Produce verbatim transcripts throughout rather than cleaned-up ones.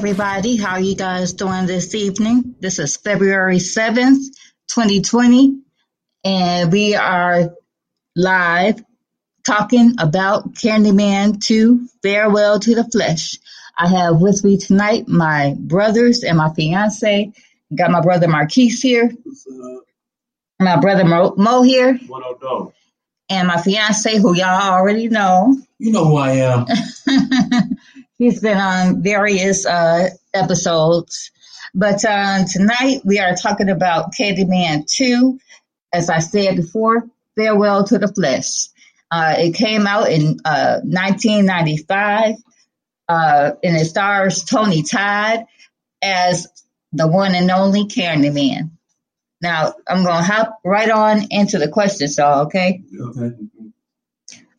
everybody. How you guys doing this evening? This is February seventh, twenty twenty, and we are live talking about Candyman two, Farewell to the Flesh. I have with me tonight my brothers and my fiance. Got my brother Marquis here. My brother Mo, Mo here. one oh two. And my fiance, who y'all already know. You know who I am. He's been on various uh, episodes. But uh, tonight we are talking about Candyman two. As I said before, Farewell to the Flesh. Uh, it came out in uh, nineteen ninety-five. Uh, and it stars Tony Todd as the one and only Candyman. Now, I'm going to hop right on into the questions, y'all, okay? Okay.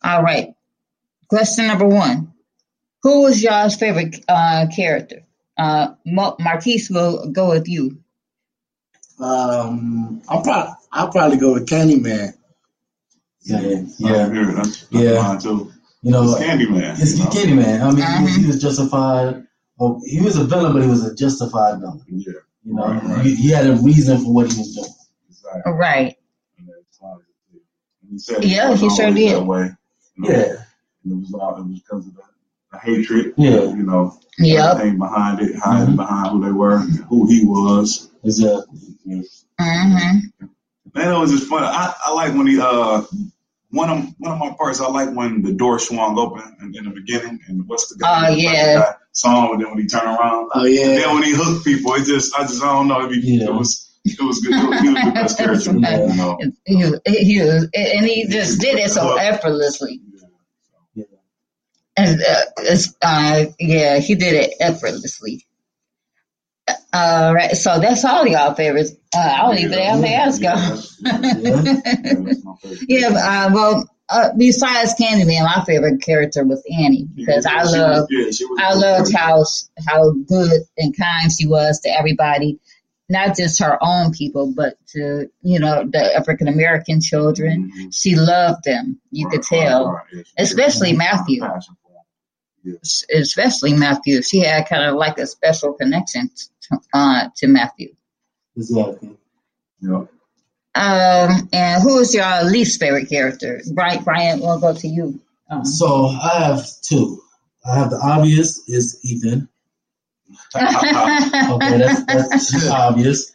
All right. Question number one. Who was y'all's favorite uh, character? Uh, Marquise will go with you. Um, I'll, pro- I'll probably go with Candyman. Yeah. Yeah. Yeah. That's, that's yeah. Mine too. You know, it's Candyman. It's you know? Candyman. I mean, uh-huh. he was justified. Well, he was a villain, but he was a justified villain. Yeah. You know, right, right. He, he had a reason for what he was doing. Exactly. Right. He said yeah, he sure did. That way, you know? Yeah. And it was all it was because of the, the hatred. Yeah. You know, yep. Everything behind it, hiding mm-hmm. behind who they were, and who he was. Exactly. Yeah. Mm-hmm. That was just fun. I, I like when he uh one of one of my parts. I like when the door swung open in, in the beginning, and what's the guy? Oh yeah. Song, and then when he turned around, oh yeah. And then when he hooked people, it just I just I don't know. It, yeah. it was it was good. It was, he was the best character. Yeah. You know? He was, he was, and he just did it so effortlessly. Yeah. And uh, it's, uh, yeah, he did it effortlessly. All right, so that's all y'all favorites. Uh, I don't yeah. even have to ask y'all. Yeah, yeah but, uh, well. Uh, besides Candyman, my favorite character was Annie because yeah, I loved was, yeah, I loved character. how how good and kind she was to everybody, not just her own people, but to you know the African American children. Mm-hmm. She loved them. You right, could tell, right, right. Yeah, especially really Matthew. Yeah. Especially Matthew. She had kind of like a special connection to, uh, to Matthew. Exactly. Yeah. Um, and who is your least favorite character? Brian, Brian, we'll go to you. Um, so I have two. I have the obvious is Ethan. Okay, that's, that's obvious.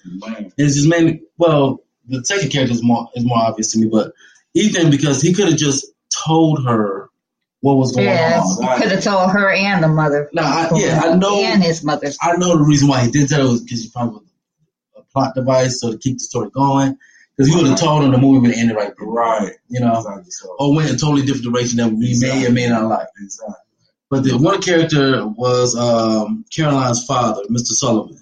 It's just mainly, well, the second character is more is more obvious to me, but Ethan, because he could have just told her what was going yes, on. Yes, he could have told her and the mother. No, I, yeah, I know. And his mother. I know the reason why he didn't tell her was because he probably was a plot device, so to keep the story going. Because you would have told him the movie would have ended right there. Right. You know? Exactly so. Or went in a totally different direction that we exactly. may or may not like. Exactly. But the one character was um, Caroline's father, Mister Sullivan.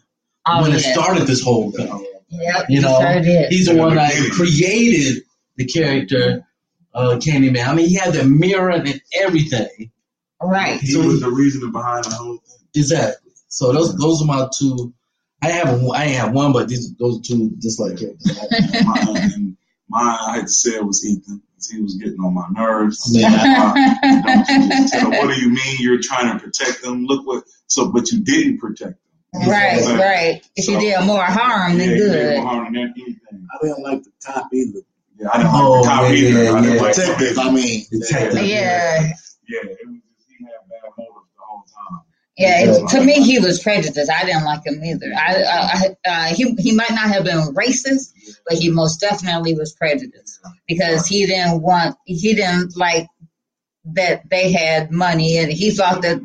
Oh, when yes. it started this whole thing. Yep, you know, sure did. He's the one that created the character uh, Candyman. I mean, he had the mirror and everything. Right. He so, was the reason behind the whole thing. Exactly. So those yeah. those are my two. I have a, I have one, but these those two dislike characters. Mine, mine, I hate to say it was Ethan, because he was getting on my nerves. Yeah. My, don't you just tell, what do you mean? You're trying to protect them? Look what so, but you didn't protect them. Right, so, right. If so, you did more harm yeah, than good. More harm than anything. I didn't like the cop either. Yeah, I didn't oh, like the cop yeah, either. Yeah, I didn't yeah. like detective. I mean, detective. Yeah. Yeah, it was just he had bad motives the whole time. Yeah, it, to me, he was prejudiced. I didn't like him either. I, I, I, uh, he he might not have been racist, but he most definitely was prejudiced because he didn't want, he didn't like that they had money, and he thought that,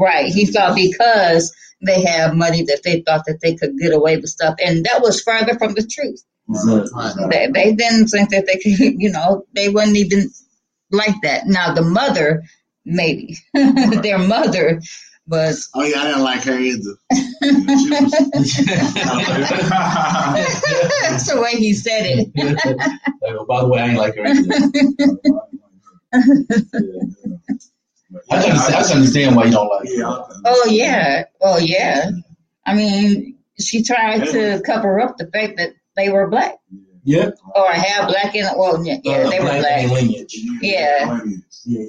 right, he thought because they had money that they thought that they could get away with stuff, and that was further from the truth. Mm-hmm. They, they didn't think that they could, you know, they wouldn't even like that. Now, the mother... Maybe right. Their mother was. Oh yeah, I didn't like her either. That's the way he said it. Like, by the way, I ain't like her either. I can understand, understand why you don't like her. Oh yeah, oh yeah. I mean, she tried to cover up the fact that they were black. Yeah. Or have black in well, yeah, uh, they were black. Lineage. Yeah. Yeah.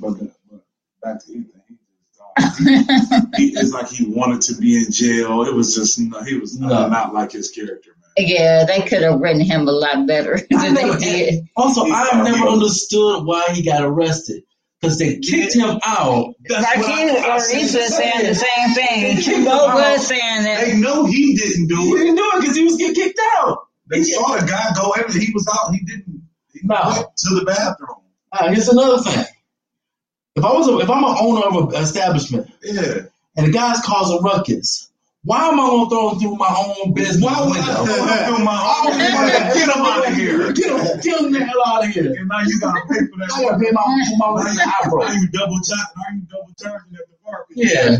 But, the, but back to Ethan, he just don't he, it's like he wanted to be in jail. It was just, no, he was not, no. not like his character, man. Yeah, they could have written him a lot better than never, they did. Also, yeah, I've never yeah. understood why he got arrested. Because they kicked him out. That's like he was saying the same thing. He was saying that. They know he didn't do it. He didn't do it because he was getting kicked out. They saw the guy go in. He was out. He didn't. He no. went to the bathroom. All right, here's another thing. If I was, a, if I'm an owner of an establishment, yeah, and the guy's causing ruckus, why am I going to throw him through my own business Why would window? I throw him through my own window? Get him out of here. Get him, get him the hell out of here. And now you got to pay for that. I got to pay my, for my window eyebrow. Are you double chopping? Are you double charging at the park? Yeah.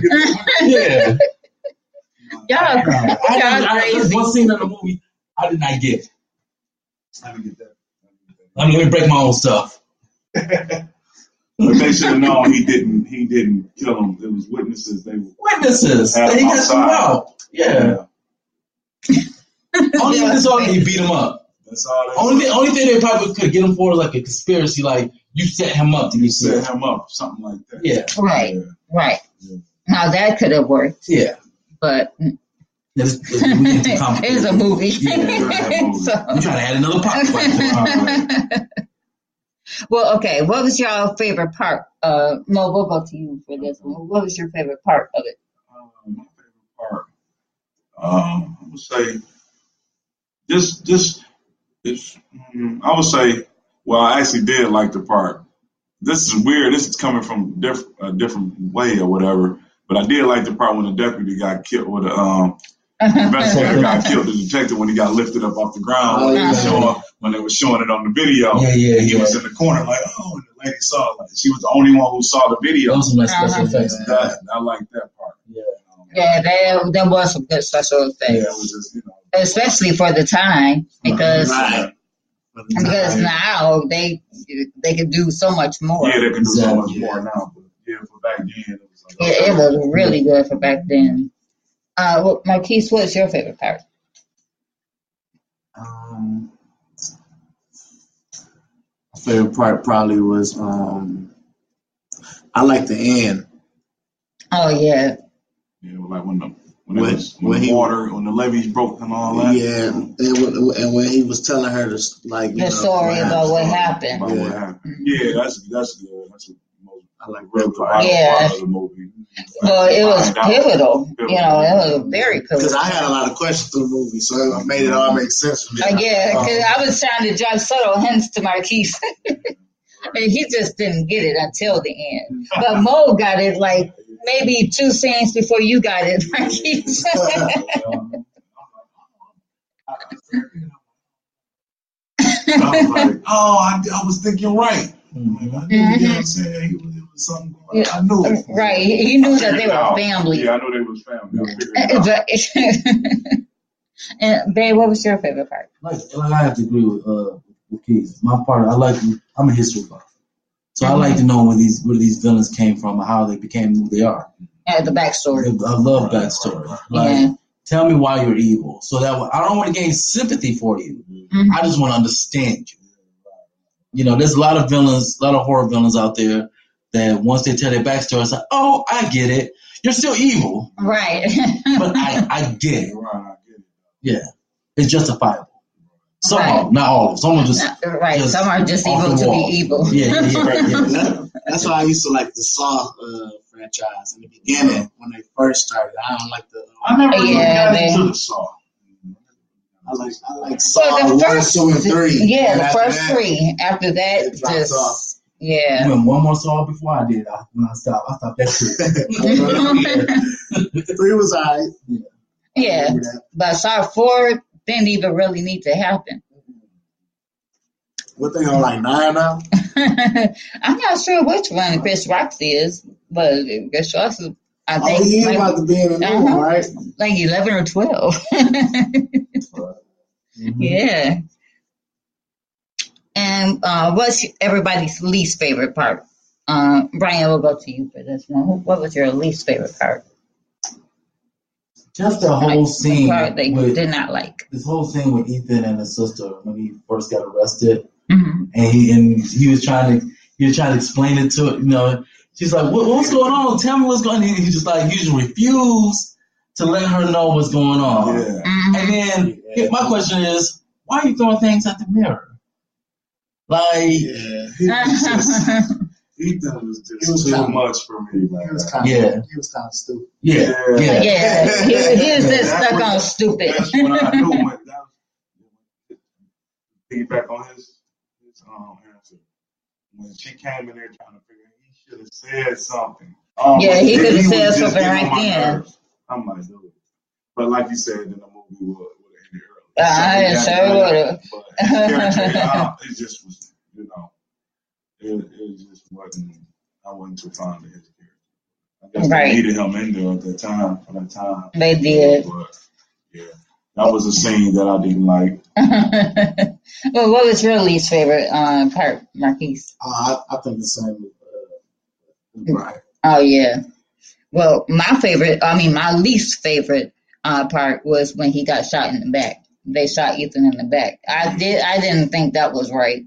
yeah. Y'all crazy. I did one scene in the movie I did not get. I didn't get that. I mean, let me break my own stuff. But they should have known he didn't. He didn't kill him. It was witnesses. They were witnesses. They he got some out. Yeah. yeah. Only yeah. that's all they beat him up. That's all. They only thing, only thing they probably could get him for was like a conspiracy, like you set him up to you be set him up, something like that. Yeah. Right. Yeah. Right. Yeah. Now that could have worked. Yeah. But it's, it's, it's a movie. Yeah, a movie. So. I'm trying to add another pop. Well, okay. What was y'all favorite part? Uh, Mo, we'll go to you for this one. What was your favorite part of it? Um, my favorite part, um, I would say, just, just, it's, I would say, well, I actually did like the part. This is weird. This is coming from diff- a different way or whatever. But I did like the part when the deputy got killed with the um, investigator got killed. The detective when he got lifted up off the ground. Oh, yeah. Sure. When they were showing it on the video, yeah, yeah, and he yeah. was in the corner like, oh, and the lady saw it. Like, she was the only one who saw the video. Those were uh-huh. special effects. That, I like that part. Yeah, um, yeah, that that was some good special effects. Yeah, it was just, you know, especially for the time because right. because right. now they they can do so much more. Yeah, they can do exactly. so much more now. But yeah, for back then, it was. Like, yeah, it was really good for back then. Uh, well, Marquis, what's your favorite part? Um. Favorite part probably was um, I like the end. Oh yeah. Yeah, like when the when, when, was, when, when the water he, when the levees broke and all that. Yeah, and when, and when he was telling her to like the story about what happened. About yeah. what happened. Yeah, that's that's good. That's a, I like real part. Yeah. Part of the movie. Well, it was pivotal. pivotal. You know, it was very pivotal. Because I had a lot of questions through the movie, so it made it all make sense for me. Uh, yeah, because um, I was trying to drop subtle hints to Marquise. And he just didn't get it until the end. But Mo got it like maybe two scenes before you got it, Marquise. I was like, oh, I, I was thinking right. Mm-hmm. I knew mm-hmm. what I'm saying. He was, something going on. I knew it. Right. He knew that they were family. Yeah, I knew they was family. And babe, what was your favorite part? Like, like I have to agree with uh with Keith. My part, I like I'm a history buff. So mm-hmm. I like to know where these where these villains came from and how they became who they are. And the backstory. I love backstory. Like yeah. tell me why you're evil. So that I don't want to gain sympathy for you. Mm-hmm. I just want to understand you. You know, there's a lot of villains, a lot of horror villains out there. That once they tell their backstory, it's like, oh, I get it. You're still evil. Right. But I, I get it. Right, I get it. Yeah. It's justifiable. Some right. are, not all. Some are just. Right. Just Some are just evil to be evil. Yeah, yeah, right, yeah. That's, that's why I used to like the Saw uh, franchise in the beginning when they first started. I don't like the. I never really got into the Saw. I like, I like Saw well, the first, one, two, and three. Yeah, and the first that, three. After that, just. Off. Yeah. Went one more song before I did. I, when I stopped, I stopped that shit. Three was all right. Yeah. yeah. But Saw four didn't even really need to happen. What they on like nine now? I'm not sure which one Chris Rock is, but Chris Rock is, I think. Oh, he like, about to be in the uh-huh, new one, right? Like eleven or twelve. mm-hmm. Yeah. And uh, what's everybody's least favorite part? Uh, Brian, we'll go to you for this one. What was your least favorite part? Just the whole like, scene. The part they with, did not like. This whole scene with Ethan and his sister when he first got arrested, mm-hmm. and he and he was trying to he was trying to explain it to it. You know, She's like, what, what's going on? Tell me what's going on. He, he just like, he just refused to let her know what's going on. Yeah. Mm-hmm. And then yeah. my question is, why are you throwing things at the mirror? Like, yeah. he, was just, he was just he was too kinda, much for me. Like, he was kind of yeah. he was kind of stupid. Yeah, yeah, yeah. yeah. He, he was just stuck was, on stupid. That's when I knew when that was feedback on his his um answer when she came in there trying to figure. He should have said something. Um, yeah, he could have said something right then. I'm like, no. But like you said, in the movie would would have ended early. So I sure would have. But his character, it just was, you know, it, it just wasn't. I wasn't too fond of his character. I guess right. they needed him in there at that time. For that time, they did. But yeah, that was a scene that I didn't like. Well, what was your least favorite uh, part, Marquise? Uh, I, I think the same. Uh, right. Oh yeah. Well, my favorite, I mean, my least favorite uh, part was when he got shot in the back. They shot Ethan in the back. I did. I didn't think that was right.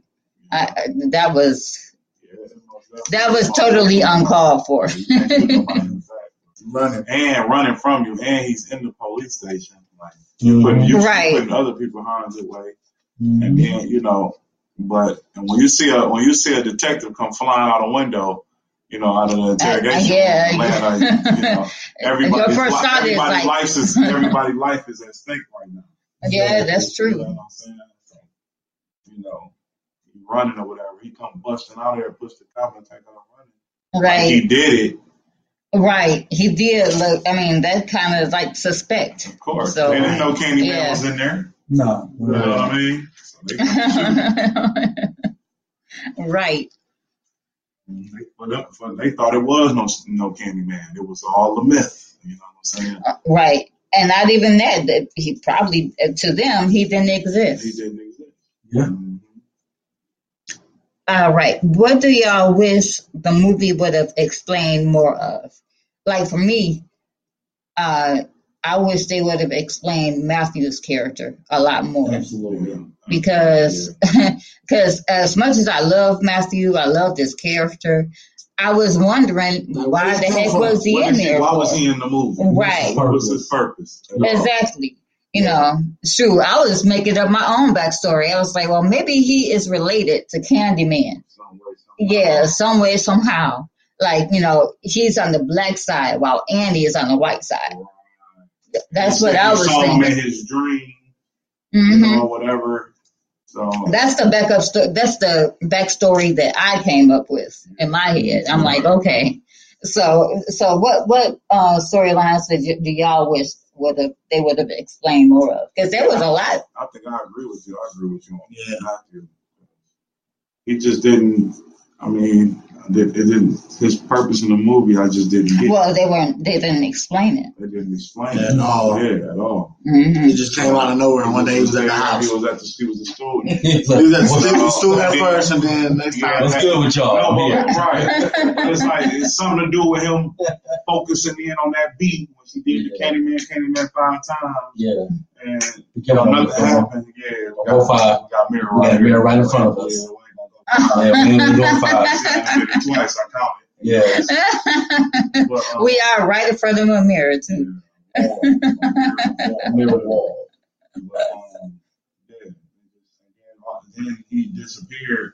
I, that was that was totally uncalled for. Running and running from you, and he's in the police station. Like you're putting, you're right. putting other people harm's way, mm-hmm. and then you know. But and when you see a when you see a detective come flying out a window. You know, out of the interrogation, uh, yeah. Atlanta, you know, everybody's, li- everybody's like... life is everybody's life is at stake right now. Yeah, so, that's true. You know what I'm saying? So, you know, he running or whatever, he come busting out there, push the cop and take off running. Right, like he did it. Right, he did. Look, I mean, that kind of like suspect. Of course, so, and they know Candyman yeah. was in there. No, you know what I mean? So they come right. They, for, they thought it was no no Candyman. It was all a myth. You know what I'm saying? Uh, right, and not even that. That he probably to them he didn't exist. He didn't exist. Yeah. Mm-hmm. All right. What do y'all wish the movie would have explained more of? Like for me, uh, I wish they would have explained Matthew's character a lot more. Absolutely. Yeah. Because because as much as I love Matthew, I love this character, I was wondering why the heck was he in there? Why was he in the movie? Right. What was his purpose? Exactly. You know, shoot, I was making up my own backstory. I was like, well, maybe he is related to Candyman. Yeah, some way, somehow. Like, you know, he's on the black side while Andy is on the white side. That's what I was thinking. He saw him in his dream, you know, whatever. So, that's the backup. Sto- that's the backstory that I came up with in my head. I'm like, okay. So, so what what uh, storylines do, y- do y'all wish would have they would have explained more of? Because there was a lot. I think I agree with you. I agree with you on yeah. that. He just didn't. I mean, it didn't. His purpose in the movie, I just didn't get. Well, they weren't. They didn't explain it. They didn't explain yeah, it at all. Yeah, at all. Mm-hmm. It just came out of nowhere. One day he was at the house. He was at the student. He was at the student at first, and then next yeah, time. It's good with y'all. No, yeah. Right. It's like it's something to do with him focusing in on that beat when she did yeah. the Candyman, Candyman five times. Yeah. And you know, nothing happened. Yeah. Got, five. Got mirror right, got mirror right in front of us. Yeah. Yeah, we only doing five. Twice, I counted. Yeah. But, um, we are right in front of a mirror too. Yeah. Wall, mirror wall. But, um, yeah. Then he disappeared.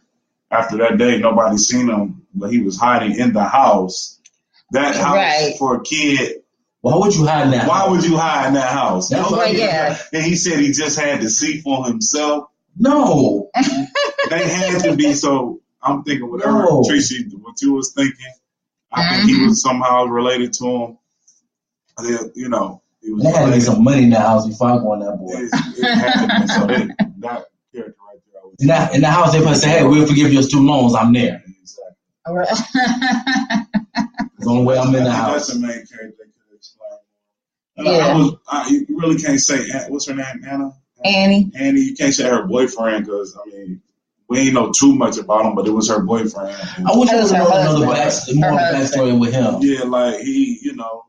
After that day, nobody seen him, but he was hiding in the house. That house right. for a kid. Why would you hide in that? Why house? would you hide in that house? That's right, yeah. And he said he just had to see for himself. No. They had to be, so I'm thinking whatever no. Tracy, what you was thinking, I mm-hmm. think he was somehow related to him. They, you know, it was. They had to make some money in the house before I go on that boy. It, it had to be, so they, that character right there. In, that, in the house, they must say, hey, we'll forgive your student loans. I'm there. Exactly. All right. That's the only way I'm in the house. That's the main character they could explain. And yeah. I, I was, I, you really can't say, what's her name, Anna? Annie. Annie, you can't say her boyfriend because, I mean, we ain't know too much about him, but it was her boyfriend. And I wish there was more another backstory, more backstory with him. Yeah, like he, you know,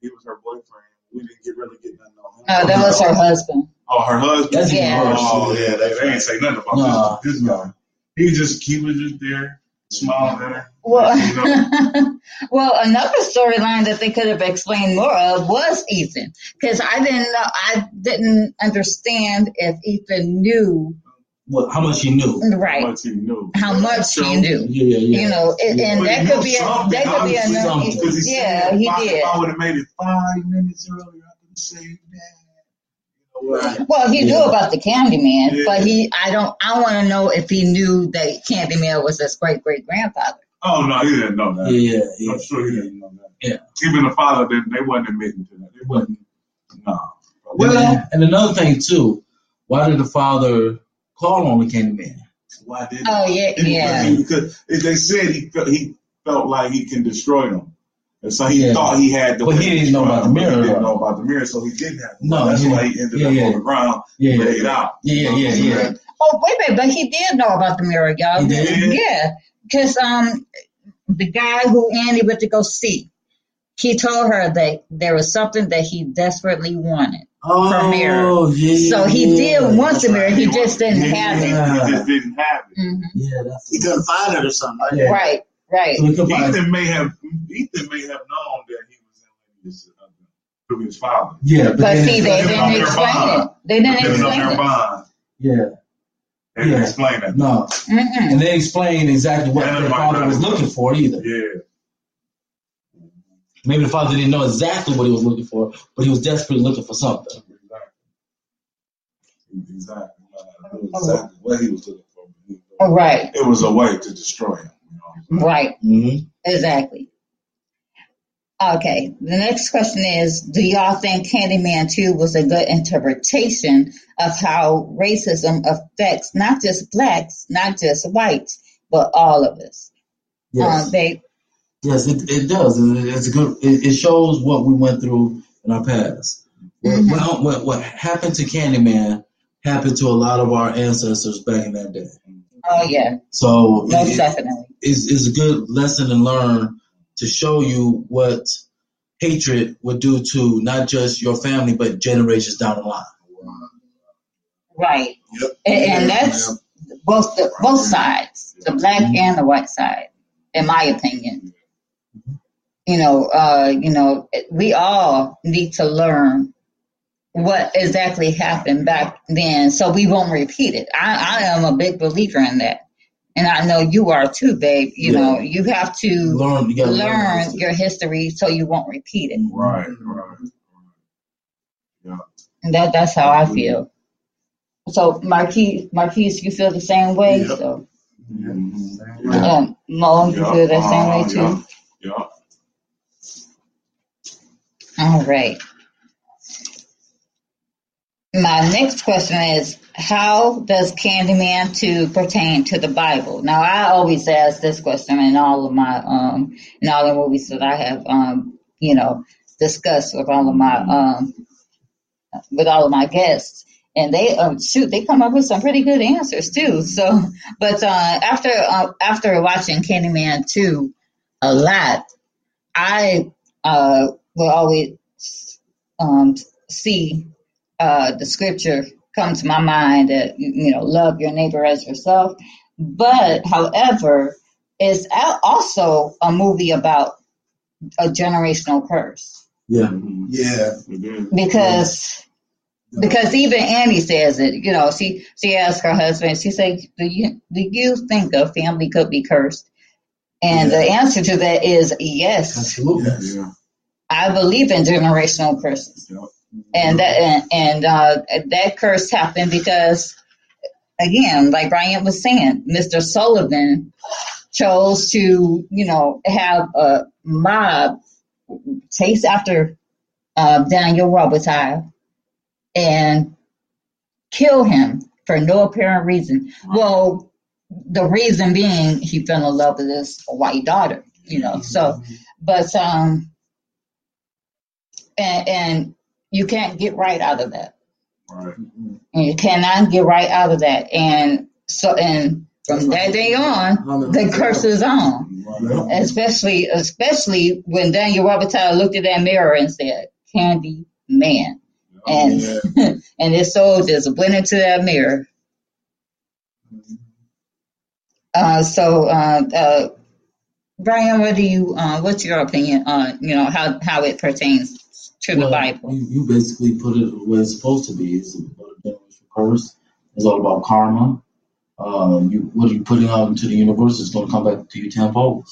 he was her boyfriend. We didn't get really get nothing on him. Oh, that was her husband. Oh, her husband. That's yeah. Oh, yeah. They, they ain't say nothing about no. this, this guy. He just he was just there. Small man. Well, well, another storyline that they could have explained more of was Ethan, because I didn't know, I didn't understand if Ethan knew. Well, how much he knew, right? How much he knew. How much he knew. Yeah, yeah. You know, and, and well, that, could be a, that could be another. He yeah, he five, did. If I would have made it five minutes earlier, I could have saved that. Right. Well, he yeah. knew about the Candyman, yeah. but he—I don't—I want to know if he knew that Candyman was his great great grandfather. Oh no, he didn't know that. Yeah, yeah I'm sure he yeah. didn't know that. Yeah, even the father didn't. They wasn't admitting to that. They wasn't. No. Well, well, and another thing too, why did the father call on the Candyman? Why did? Oh yeah, he, yeah. Because they said he felt, he felt like he can destroy them. And so he yeah. thought he had the. But he didn't know about the mirror. He didn't know about the mirror, so he didn't have the no, That's yeah. why he ended yeah, up yeah. on the ground, yeah, laid yeah. out. Yeah, yeah, yeah, yeah. yeah. Oh, wait a minute, but he did know about the mirror, y'all. He did? Yeah, because um, the guy who Andy went to go see, he told her that there was something that he desperately wanted. Oh, from mirror. Yeah, so he did yeah. want the mirror, he, he just didn't yeah, have yeah. it. He just didn't have it. Mm-hmm. Yeah, that's he couldn't find it or something. Yeah. Right. Right. So Ethan may have Ethan may have known that he was in this uh, through his father. Yeah, but, but see, they didn't explain it. They didn't explain it. Yeah, they didn't yeah. explain that. No, mm-mm. And they explained exactly what yeah, their father was looking for either. Yeah, maybe the father didn't know exactly what he was looking for, but he was desperately looking for something. Exactly, exactly, exactly what he was looking for. All right, it was a way to destroy him. Right. Mm-hmm. Exactly. Okay. The next question is, do y'all think Candyman two was a good interpretation of how racism affects not just blacks, not just whites, but all of us? Yes. Um, they, yes, it, it does. It, it's good. It, it shows what we went through in our past. Mm-hmm. What, what, what happened to Candyman happened to a lot of our ancestors back in that day. Oh, yeah. So most it, definitely. It's, it's a good lesson to learn to show you what hatred would do to not just your family, but generations down the line. Right. Yep. And, and that's yep. both the, both sides, the black mm-hmm. and the white side, in my opinion. Mm-hmm. You know, uh, you know, we all need to learn what exactly happened back then, so we won't repeat it. I, I am a big believer in that, and I know you are too, babe. You yeah. know, you have to learn, you learn, learn history. your history so you won't repeat it. Right, right. Yeah. And that that's how I feel. So, Marquis, Marquis, you feel the same way. Yep. So, yeah. um, Mo, you yep. feel the same uh, way too. Yeah. Yep. All right. My next question is, how does Candyman two pertain to the Bible? Now, I always ask this question in all of my, um, in all the movies that I have, um, you know, discussed with all of my, um, with all of my guests, and they, um, shoot, they come up with some pretty good answers too. So, but uh, after uh, after watching Candyman two a lot, I uh, will always um, see. Uh, the scripture comes to my mind that, you know, love your neighbor as yourself. But, however, it's also a movie about a generational curse. Yeah. Yeah. Because yeah. because even Annie says it, you know, she, she asked her husband, she said, do you, do you think a family could be cursed? And yeah. the answer to that is yes. Absolutely. Yes. Yeah. I believe in generational curses. Yeah. And that and, and uh, that curse happened because, again, like Brian was saying, Mister Sullivan chose to, you know, have a mob chase after uh, Daniel Robitaille and kill him for no apparent reason. Well, the reason being he fell in love with his white daughter, you know. So, but um, and. and you can't get right out of that. Right. And you cannot get right out of that. And so, and from that day on, the curse is on. Right. Especially, especially when Daniel Robitaille looked at that mirror and said, "Candy Man," oh, and yeah. and his soul just went into that mirror. Uh, so, uh, uh, Brian, what do you? Uh, what's your opinion on you know how, how it pertains to well, the Bible? You, you basically put it where it's supposed to be. It's about a generational curse. It's all about karma. Um, you, what are you putting out into the universe is going to come back to you tenfold.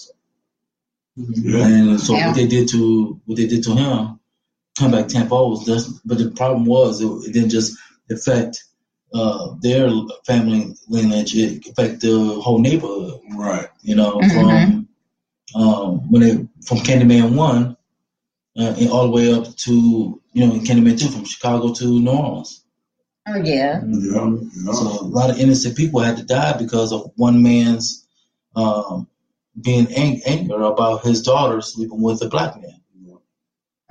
Yeah. And so yeah. what they did to what they did to him, come back tenfold. But the problem was it, it didn't just affect uh, their family lineage; it affected the whole neighborhood. Right. You know, mm-hmm. from um, when they from Candyman one uh, and all the way up to you know Candyman two, from Chicago to New Orleans. Oh yeah. yeah, yeah. So a lot of innocent people had to die because of one man's um, being ang- anger about his daughter sleeping with a black man.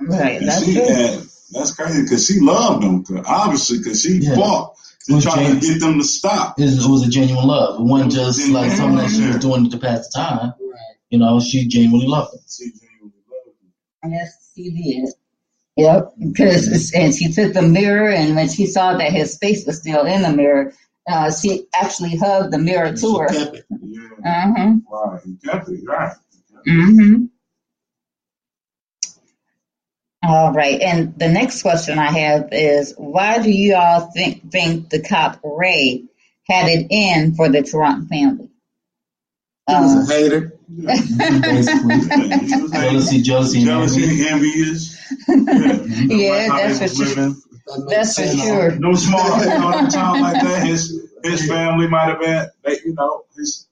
Right, that's she had, that's crazy because she loved him, cause obviously, because she yeah. fought to try to get them to stop. It was a genuine love. It wasn't just it was like something that she was doing to pass the time. Right. You know, she genuinely loved him. She genuinely loved him. Yes, she did. Yep, because and she took the mirror, and when she saw that his face was still in the mirror, uh, she actually hugged the mirror and to her. Yeah. Mm-hmm. Right, definitely right. Mm-hmm. All right, and the next question I have is, why do you all think think the cop Ray had it in for the Tarrant family? He was um, a hater. Yeah. Jealousy, jealousy, jealousy, envious. Yeah, you know, yeah like that's for sure. That's for sure. No smart, you know, time like that. His his family might have been, they, you know, his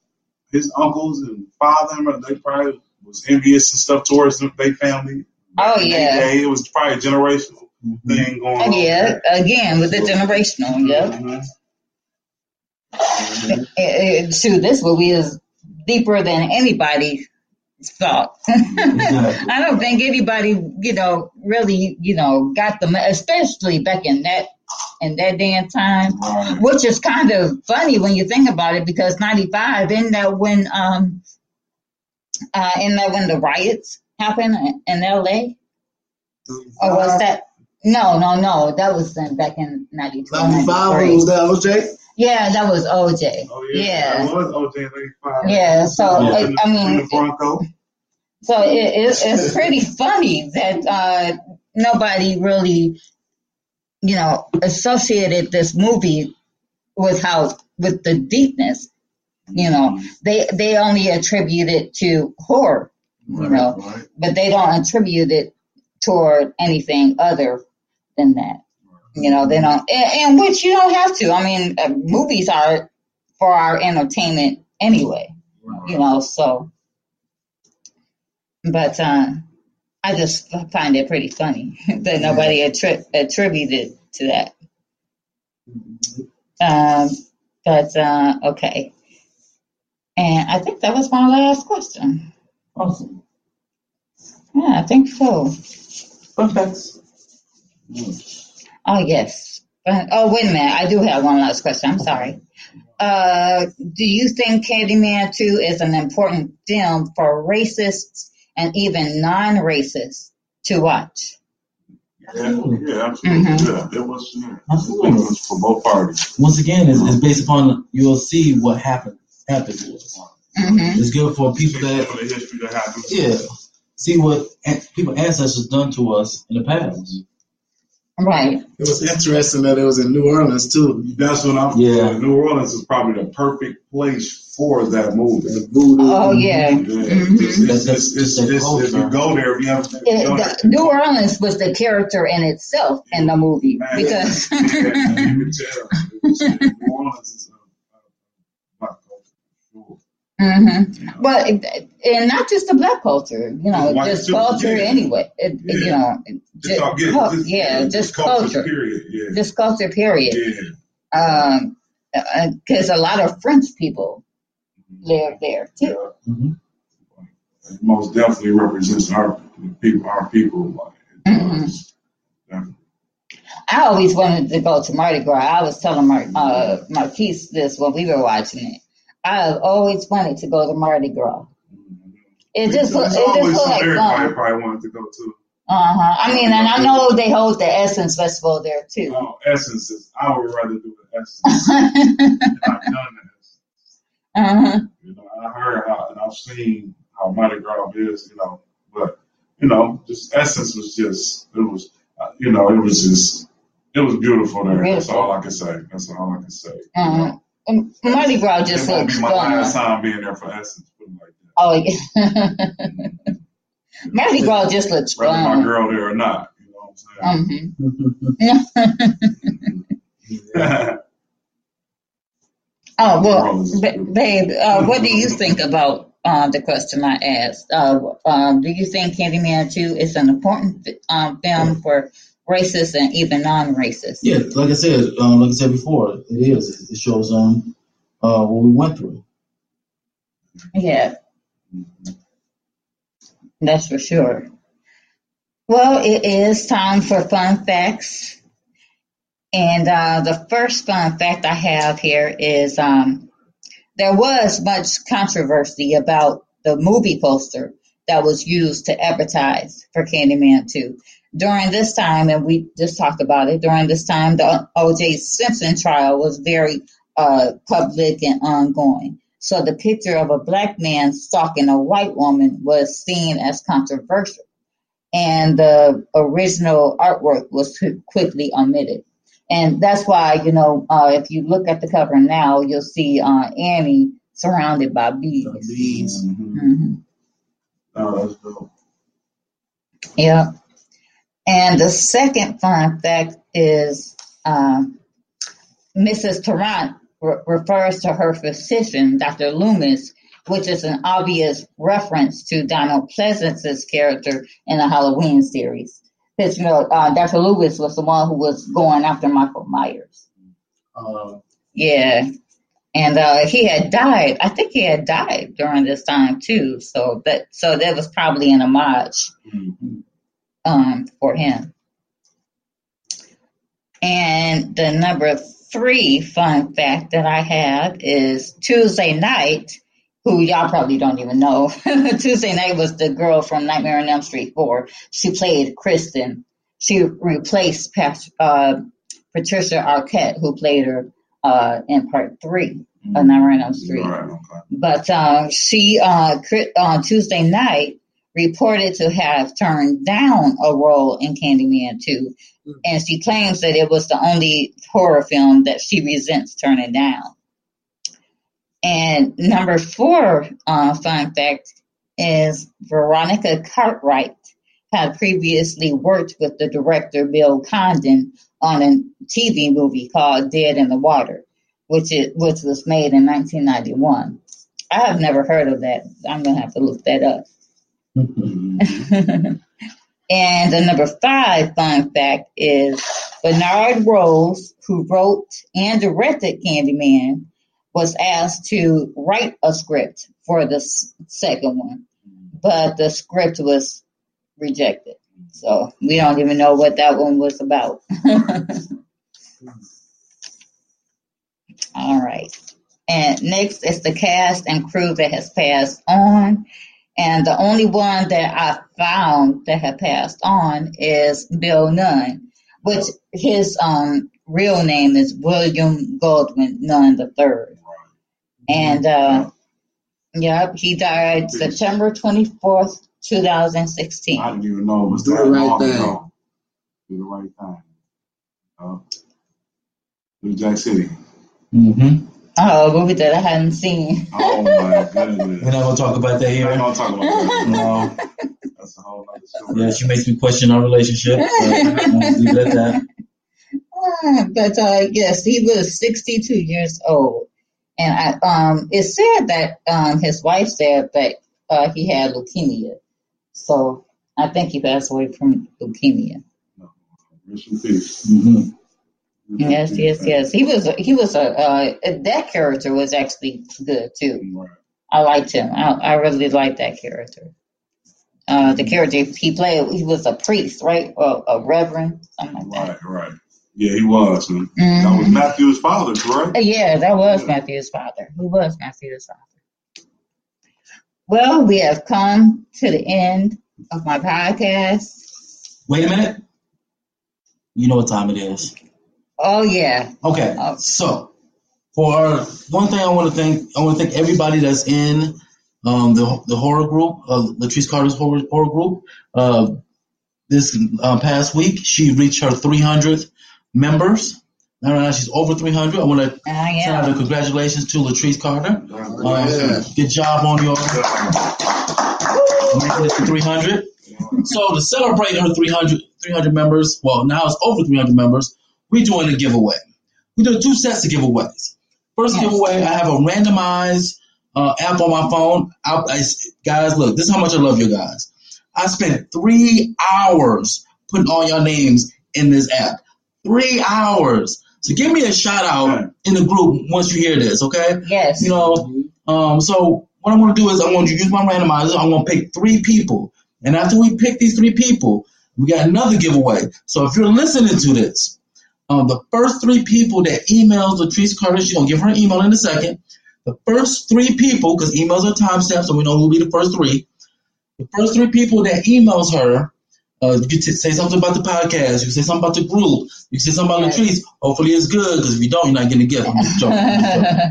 his uncles and father, they probably was envious and stuff towards them, they family. Oh yeah, day, it was probably a generational mm-hmm. thing going on. Yeah, again with the generational. Yeah. Mm-hmm. It, it, shoot, this movie is deeper than anybody thought. Exactly. I don't think anybody, you know, really, you know, got the, especially back in that in that damn time, right. Which is kind of funny when you think about it, because ninety-five, in that when um, uh, in that when the riots happened in L A, or was that? No, no, no, that was back in ninety-two. ninety-five was that O J? Yeah, that was O J. Oh, yeah. yeah. That was O J in ninety-five. Yeah, so, yeah. It, I mean, it, so it, it, it's pretty funny that uh, nobody really, you know, associated this movie with how, with the deepness, you know. They they only attribute it to horror, you right, know, right. But they don't attribute it toward anything other than that. You know, they don't, and, and which you don't have to. I mean, uh, movies are for our entertainment anyway, right. You know, so. But uh, I just find it pretty funny that nobody attri- attributed to that. Um, but, uh, okay. And I think that was my last question. Awesome. Yeah, I think so. Perfect. Oh, yes. Oh, wait a minute. I do have one last question. I'm sorry. Uh, do you think Candyman two is an important film for racists and even non-racists to watch? Absolutely. Yeah, absolutely. Mm-hmm. Yeah, it was, yeah. Absolutely. It was for both parties. Once again, it's, it's based upon, you'll see what happened. happened to us. Mm-hmm. It's good for people that, for the history that happened. Yeah, see what people ancestors done to us in the past. Right. It was interesting that it was in New Orleans too. That's what I'm. Yeah. Saying. New Orleans is probably the perfect place for that movie. The voodoo. Oh yeah. If you go there, if you have. It, the, New Orleans was the character in itself yeah. in the movie Man, because. Yeah, you can tell. New Orleans is a black culture. Mm-hmm. But and not just the black culture, you know, just culture yeah. anyway. It, yeah. You know, just, just, it. Just, yeah, just, just culture. culture. Period. Yeah. Just culture. Period. Yeah. Um, because uh, a lot of French people live there too. Yeah. Mm-hmm. It most definitely represents our people. Our people. Mm-hmm. I always wanted to go to Mardi Gras. I was telling Mar- uh, Marquise this when we were watching it. I've always wanted to go to Mardi Gras. It just, it just looks like everybody probably wanted to go to. Uh huh. I mean, and I know they hold the Essence Festival there too. Oh, Essence is. I would rather do the Essence. I've done the Essence. Uh huh. You know, I heard how, and I've seen how Mardi Gras is, you know, but, you know, this essence was just, it was, you know, it was just, it was beautiful there. Beautiful. That's all I can say. That's all I can say. Mm-hmm. You know? And Mardi Gras just looks fun. It might be my last time being there for Essence, put it like that. Oh, yeah. Mardi Gras just looks fun. Whether my girl there or not, you know what I'm saying? Mm-hmm. Yeah. Oh, well, ba- babe, uh, what do you think about uh, the question I asked? Uh, um, do you think Candyman two is an important uh, film for racists and even non-racists? Yeah, like I said, um, like I said before, it is. It shows um, uh, what we went through. Yeah, that's for sure. Well, it is time for fun facts. And uh, the first fun fact I have here is um, there was much controversy about the movie poster that was used to advertise for Candyman two. During this time, and we just talked about it, during this time, the O J. Simpson trial was very uh, public and ongoing. So the picture of a black man stalking a white woman was seen as controversial, and the original artwork was quickly omitted. And that's why, you know, uh, if you look at the cover now, you'll see uh, Annie surrounded by bees. Bees. Mm-hmm. Mm-hmm. Oh, that's dope. Yeah. And the second fun fact is uh, Missus Tarrant re- refers to her physician, Doctor Loomis, which is an obvious reference to Donald Pleasance's character in the Halloween series. Because, you know, uh, Doctor Lewis was the one who was going after Michael Myers. Uh, yeah. And uh, he had died. I think he had died during this time, too. So that so that was probably an homage um, for him. And the number three fun fact that I have is Tuesday Knight, who y'all probably don't even know. Tuesday Knight was the girl from Nightmare on Elm Street four. She played Kristen. She replaced Pat, uh, Patricia Arquette, who played her uh, in part three of Nightmare on Elm Street. Right, okay. But uh, she, uh, on Tuesday Knight, reported to have turned down a role in Candyman two, mm-hmm. and she claims that it was the only horror film that she resents turning down. And number four uh, fun fact is Veronica Cartwright had previously worked with the director Bill Condon on a T V movie called Dead in the Water, which is, which was made in nineteen ninety-one. I have never heard of that. I'm going to have to look that up. Mm-hmm. And the number five fun fact is Bernard Rose, who wrote and directed Candyman, was asked to write a script for the second one, but the script was rejected. So we don't even know what that one was about. All right. And next is the cast and crew that has passed on. And the only one that I found that had passed on is Bill Nunn, which his um, real name is William Goldwyn Nunn the third. And, uh, yep, he died September twenty-fourth, two thousand sixteen. I didn't even know it was that long ago. Do the right thing. Uh, New Jack City. Mm-hmm. Oh, a movie that I hadn't seen. Oh, my goodness. We're not going to talk about that here. We're not going to talk about that. No. That's a whole other story. Yeah, she makes me question our relationship. So I won't leave it at that. Uh, but, uh, yes, he was sixty-two years old. And I, um, it said that um, his wife said that uh, he had leukemia. So I think he passed away from leukemia. Mm-hmm. Yes, yes, yes. He was, he was a, uh, that character was actually good too. I liked him. I, I really liked that character. Uh, the character he played, he was a priest, right? Or a reverend, something like that. Right, right. Yeah, he was. Mm-hmm. That was Matthew's father, correct? Yeah, that was yeah. Matthew's father. He was Matthew's father. Well, we have come to the end of my podcast. Wait a minute. You know what time it is. Oh, yeah. Okay. Oh. So, for one thing, I want to thank I want to thank everybody that's in um, the the horror group, uh, Latrice Carter's horror, horror group. Uh, this uh, past week, she reached her three hundredth members. Now, now she's over three hundred. I want to I send out a congratulations to Latrice Carter. Uh, yeah. Good job on your making it to three hundred. So to celebrate her three hundred, three hundred members, well, now it's over three hundred members, we're doing a giveaway. We do two sets of giveaways. First yes. giveaway, I have a randomized uh, app on my phone. I, I, guys, look, this is how much I love you guys. I spent three hours putting all your names in this app. Three hours. So give me a shout out in the group once you hear this, okay? Yes. You know, um, so what I'm going to do is I'm going to use my randomizer. I'm going to pick three people. And after we pick these three people, we got another giveaway. So if you're listening to this, um, the first three people that emails Latrice Carter, she's going to give her an email in a second. The first three people, because emails are timestamped, so we know who will be the first three. The first three people that emails her, uh, you can t- say something about the podcast, you can say something about the group, you can say something about right. Latrice. Hopefully it's good, because if you don't, you're not getting a gift. I'm just joking. I'm just joking.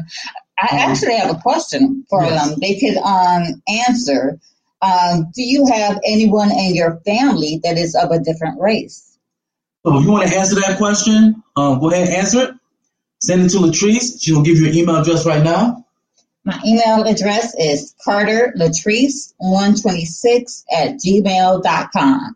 I um, actually have a question for yes. them. They could um, answer. Um, do you have anyone in your family that is of a different race? So you want to answer that question? Um, go ahead and answer it. Send it to Latrice. She'll give you an email address right now. My email address is carter latrice one twenty-six at gmail dot com.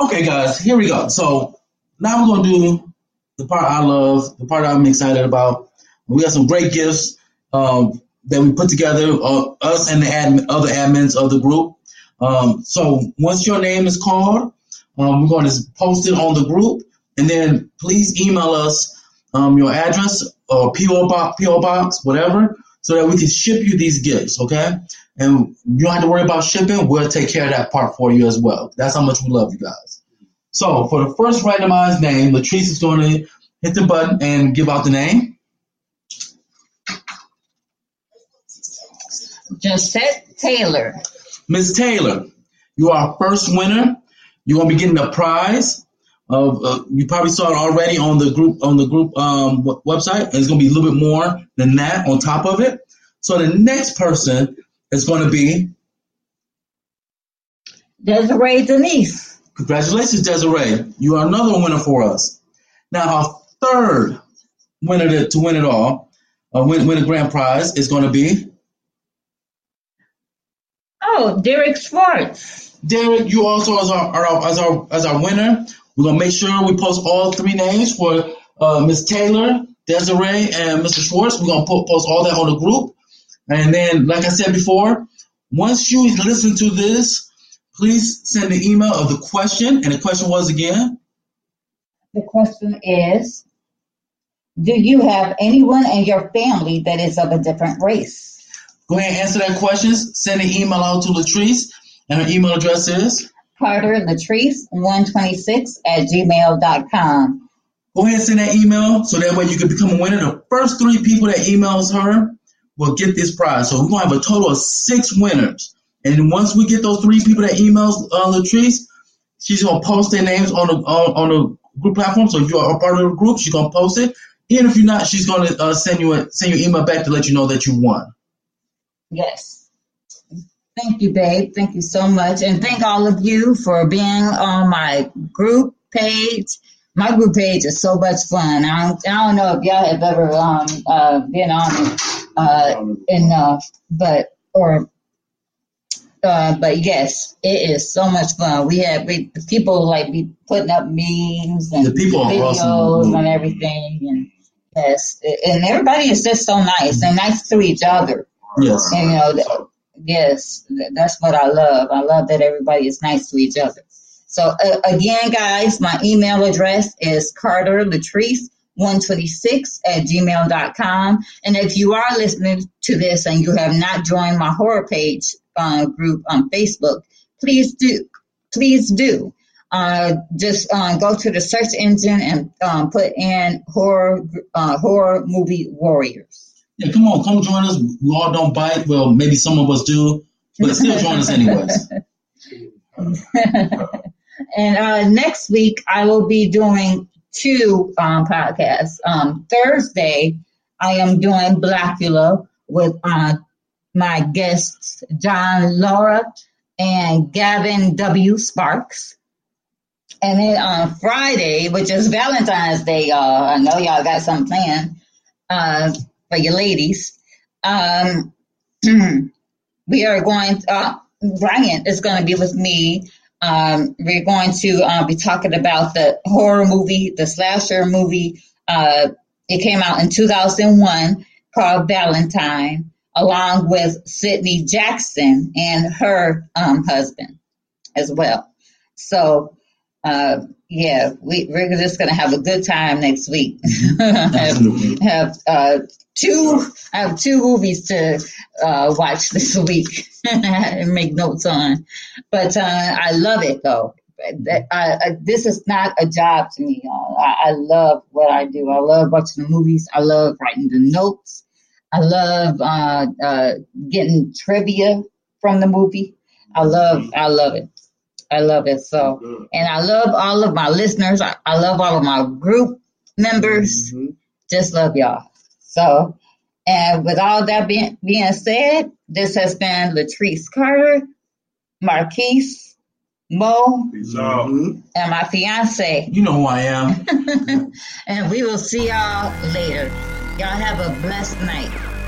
Okay, guys, here we go. So now we're going to do the part I love, the part I'm excited about. We got some great gifts. Um, that we put together, uh, us and the admin, other admins of the group. Um, so once your name is called, um, we're going to post it on the group. And then please email us um, your address or P O box, P O box, whatever, so that we can ship you these gifts, okay? And you don't have to worry about shipping. We'll take care of that part for you as well. That's how much we love you guys. So for the first randomized name, Latrice is going to hit the button and give out the name. Jacette Taylor. Miss Taylor, you are our first winner. You're gonna be getting a prize. Of uh, you probably saw it already on the group on the group um, w- website. And it's gonna be a little bit more than that on top of it. So the next person is gonna be Desiree Denise. Congratulations, Desiree. You are another winner for us. Now our third winner to, to win it all, uh, win win a grand prize is gonna be. Oh, Derek Schwartz. Derek, you also as our, our as our as our winner. We're gonna make sure we post all three names for uh, Miss Taylor, Desiree, and Mister Schwartz. We're gonna po- post all that on the group. And then, like I said before, once you listen to this, please send an email of the question. And the question was again. The question is, do you have anyone in your family that is of a different race? Go ahead and answer that question. Send an email out to Latrice, and her email address is? carter latrice one twenty-six at gmail dot com. Go ahead and send that email, so that way you can become a winner. The first three people that emails her will get this prize. So we're going to have a total of six winners. And once we get those three people that emails uh, Latrice, she's going to post their names on the, on, on the group platform. So if you are a part of the group, she's going to post it. Even if you're not, she's going to uh, send you a, send your email back to let you know that you won. Yes. Thank you, babe. Thank you so much. And thank all of you for being on my group page. My group page is so much fun. I don't, I don't know if y'all have ever um, uh, been on it uh, enough, but or uh, but yes, it is so much fun. We have we, people like be putting up memes and the people videos awesome. And everything. And yes, and everybody is just so nice and nice to each other. Yes. You know, th- yes, th- that's what I love. I love that everybody is nice to each other. So, uh, again, guys, my email address is carter latrice one twenty-six at gmail dot com. And if you are listening to this and you have not joined my horror page uh, group on Facebook, please do. Please do. Uh, just uh, go to the search engine and um, put in horror, uh, horror movie warriors. Yeah, come on, come join us. We all don't bite. Well, maybe some of us do, but still join us anyways. And uh, next week, I will be doing two um, podcasts. Um, Thursday, I am doing Blackula with uh, my guests, John Laura and Gavin W. Sparks. And then on Friday, which is Valentine's Day, y'all, I know y'all got something planned uh, for your ladies. Um, we are going, uh, Brian is going to be with me. Um, we're going to uh, be talking about the horror movie, the slasher movie. Uh, it came out in two thousand one called Valentine, along with Sydney Jackson and her um, husband as well. So, Uh, yeah, we, we're just going to have a good time next week. Absolutely. have, have, uh, two, I have two movies to uh, watch this week and make notes on. But uh, I love it, though. I, I, this is not a job to me, y'all. I, I love what I do. I love watching the movies. I love writing the notes. I love uh, uh, getting trivia from the movie. I love, I love it. I love it. So, and I love all of my listeners. I, I love all of my group members. Mm-hmm. Just love y'all. So, and with all that being, being said, this has been Latrice Carter, Marquise, Moe, and my fiance. You know who I am. And we will see y'all later. Y'all have a blessed night.